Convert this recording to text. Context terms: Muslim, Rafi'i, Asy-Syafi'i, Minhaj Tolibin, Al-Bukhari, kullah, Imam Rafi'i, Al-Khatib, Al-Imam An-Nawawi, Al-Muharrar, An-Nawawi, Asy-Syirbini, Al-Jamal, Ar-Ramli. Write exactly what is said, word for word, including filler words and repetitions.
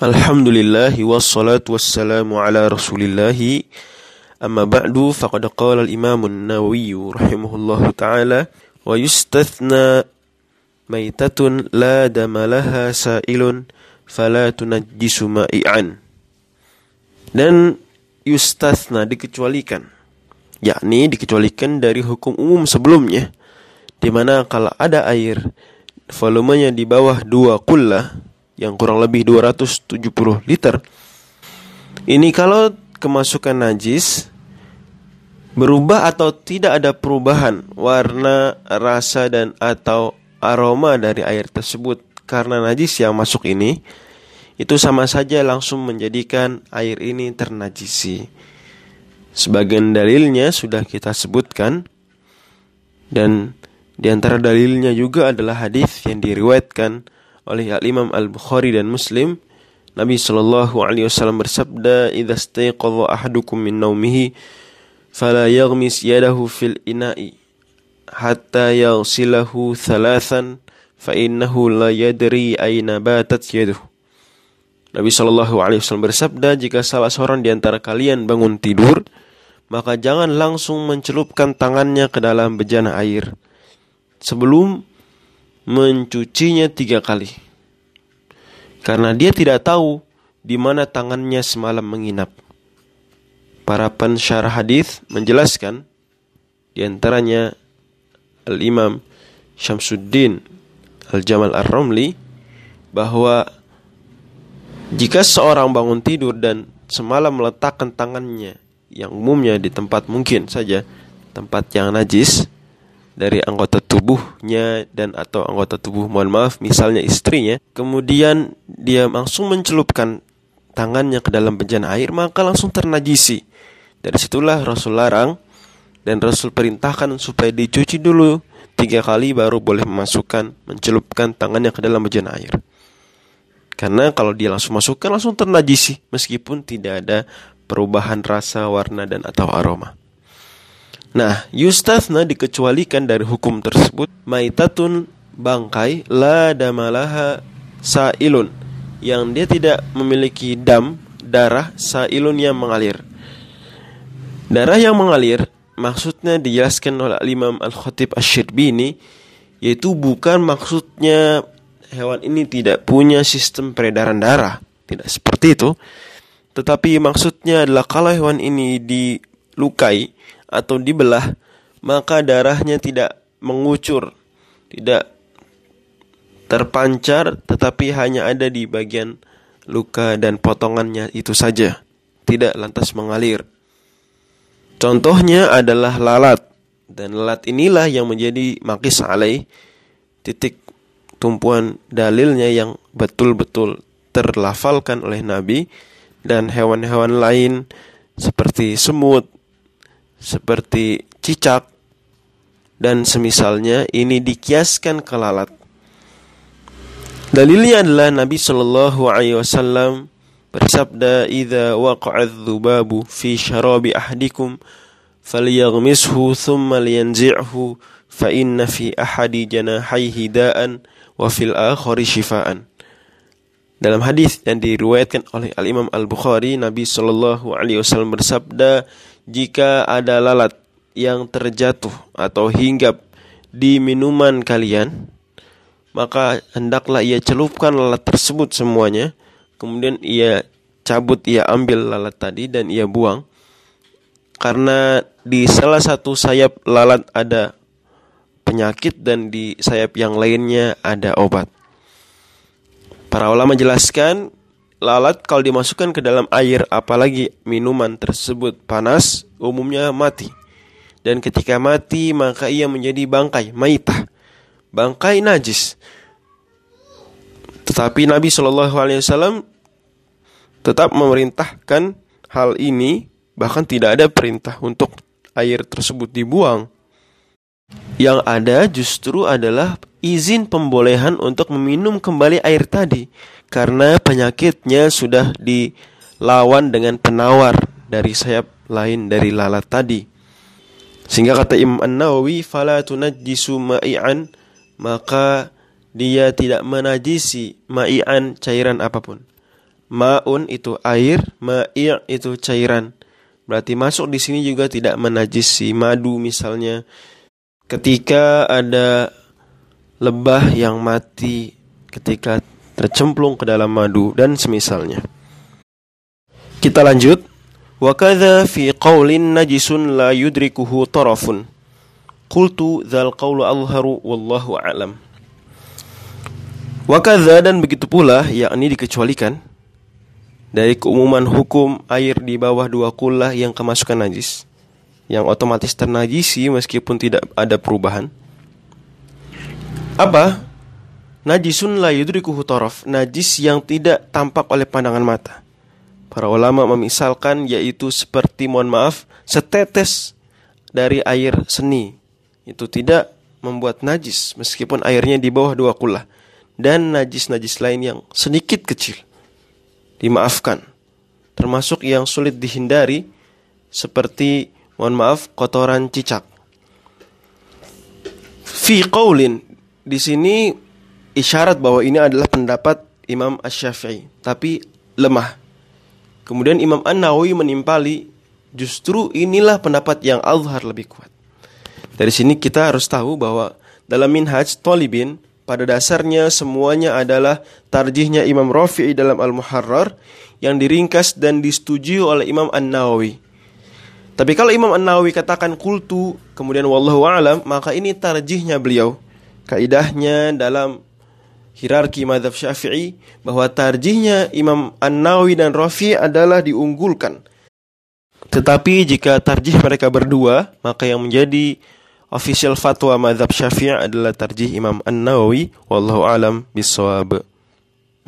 Alhamdulillah wassalatu wassalamu ala Rasulillah. Amma ba'du, faqad qala al-Imam An-Nawawi rahimahullahu taala, wa yustathna maitatun la damalaha sa'ilun fala tunajjisu ma'ian. Dan yustathna dikecualikan, yakni dikecualikan dari hukum umum sebelumnya, di mana kalau ada air volumenya di bawah dua kullah, yang kurang lebih dua ratus tujuh puluh liter, ini kalau kemasukan najis, berubah atau tidak ada perubahan warna, rasa, dan atau aroma dari air tersebut karena najis yang masuk ini, itu sama saja langsung menjadikan air ini ternajisi. Sebagian dalilnya sudah kita sebutkan, dan di antara dalilnya juga adalah hadis yang diriwayatkan oleh Al-Imam Al-Bukhari dan Muslim. Nabi shallallahu alaihi wasallam bersabda, "Idza staiqadha ahadukum min naumihi fala yaghmis yadahu fil ina'i hatta yaghsilahu thalathan fa innahu la yadri ayna batat yaduhu." Nabi Shallallahu Alaihi Wasallam bersabda, jika salah seorang di antara kalian bangun tidur, maka jangan langsung mencelupkan tangannya ke dalam bejana air sebelum mencucinya tiga kali, karena dia tidak tahu di mana tangannya semalam menginap. Para pensyarah hadis menjelaskan, di antaranya Al-Imam Syamsuddin Al-Jamal Ar-Ramli, bahwa jika seorang bangun tidur dan semalam meletakkan tangannya yang umumnya di tempat mungkin saja tempat yang najis dari anggota tubuhnya dan atau anggota tubuh mohon maaf misalnya istrinya, kemudian dia langsung mencelupkan tangannya ke dalam bejana air, maka langsung ternajisi. Dari situlah Rasul larang dan Rasul perintahkan supaya dicuci dulu tiga kali baru boleh memasukkan mencelupkan tangannya ke dalam bejana air. Karena kalau dia langsung masukkan langsung ternajisi meskipun tidak ada perubahan rasa, warna, dan atau aroma. Nah, yustathna dikecualikan dari hukum tersebut, maitatun bangkai, la damalaha sa'ilun, yang dia tidak memiliki dam, darah, sa'ilun yang mengalir. Darah yang mengalir maksudnya dijelaskan oleh Imam Al-Khatib Asy-Syirbini, yaitu bukan maksudnya hewan ini tidak punya sistem peredaran darah, tidak seperti itu, tetapi maksudnya adalah kalau hewan ini dilukai atau dibelah, maka darahnya tidak mengucur, tidak terpancar, tetapi hanya ada di bagian luka dan potongannya itu saja, tidak lantas mengalir. Contohnya adalah lalat, dan lalat inilah yang menjadi maqis alai, titik tumpuan dalilnya yang betul-betul terlafalkan oleh Nabi. Dan hewan-hewan lain seperti semut, seperti cicak, dan semisalnya ini dikiaskan ke lalat. Dalilnya adalah Nabi shallallahu alaihi wasallam bersabda, "Idza waqa'adz dzubabu fi syarabi ahdikum falyaghmishu thumma liyanzi'hu fa inna fi ahadi janahihi da'an wa fil akhari syifaan." Dalam hadis yang diriwayatkan oleh Al-Imam Al-Bukhari, Nabi shallallahu alaihi wasallam bersabda, jika ada lalat yang terjatuh atau hinggap di minuman kalian, maka hendaklah ia celupkan lalat tersebut semuanya, kemudian ia cabut, ia ambil lalat tadi dan ia buang. Karena di salah satu sayap lalat ada penyakit dan di sayap yang lainnya ada obat. Para ulama jelaskan, lalat kalau dimasukkan ke dalam air, apalagi minuman tersebut panas, umumnya mati. Dan ketika mati, maka ia menjadi bangkai, maitah, bangkai najis. Tetapi Nabi shallallahu alaihi wasallam tetap memerintahkan hal ini, bahkan tidak ada perintah untuk air tersebut dibuang. Yang ada justru adalah izin pembolehan untuk meminum kembali air tadi, karena penyakitnya sudah dilawan dengan penawar dari sayap lain dari lalat tadi. Sehingga kata Imam An-Nawawi, "Fala tunajjisu ma'i'an," maka dia tidak menajisi ma'i'an, cairan apapun. Ma'un itu air, ma'i' itu cairan. Berarti masuk di sini juga tidak menajisi madu misalnya. Ketika ada lebah yang mati ketika tercemplung ke dalam madu dan semisalnya. Kita lanjut. Wa kadza fi qaulin najisun la yudrikuhu tarafun. Qultu dzal qaulu azharu wallahu a'lam. Wa kadza, dan begitu pula, yakni dikecualikan dari keumuman hukum air di bawah dua kullah yang kemasukan najis, yang otomatis ternajisi meskipun tidak ada perubahan. Apa? Najisun la yudrikuhu taraf, najis yang tidak tampak oleh pandangan mata. Para ulama memisalkan, yaitu seperti, mohon maaf, setetes dari air seni. Itu tidak membuat najis meskipun airnya di bawah dua kullah. Dan najis-najis lain yang sedikit kecil dimaafkan, termasuk yang sulit dihindari seperti, mohon maaf, kotoran cicak. Fi qaulin, di sini isyarat bahwa ini adalah pendapat Imam Asy-Syafi'i, tapi lemah. Kemudian Imam An-Nawawi menimpali, justru inilah pendapat yang azhar lebih kuat. Dari sini kita harus tahu bahwa dalam Minhaj Tolibin, pada dasarnya semuanya adalah tarjihnya Imam Rafi'i dalam Al-Muharrar yang diringkas dan disetujui oleh Imam An-Nawawi. Tapi kalau Imam An-Nawawi katakan kultu, kemudian wallahu a'lam, maka ini tarjihnya beliau. Kaidahnya dalam hierarki mazhab Syafi'i bahwa tarjihnya Imam An-Nawawi dan Rafi' adalah diunggulkan. Tetapi jika tarjih mereka berdua, maka yang menjadi official fatwa mazhab Syafi'i adalah tarjih Imam An-Nawawi, wallahu alam bisawab.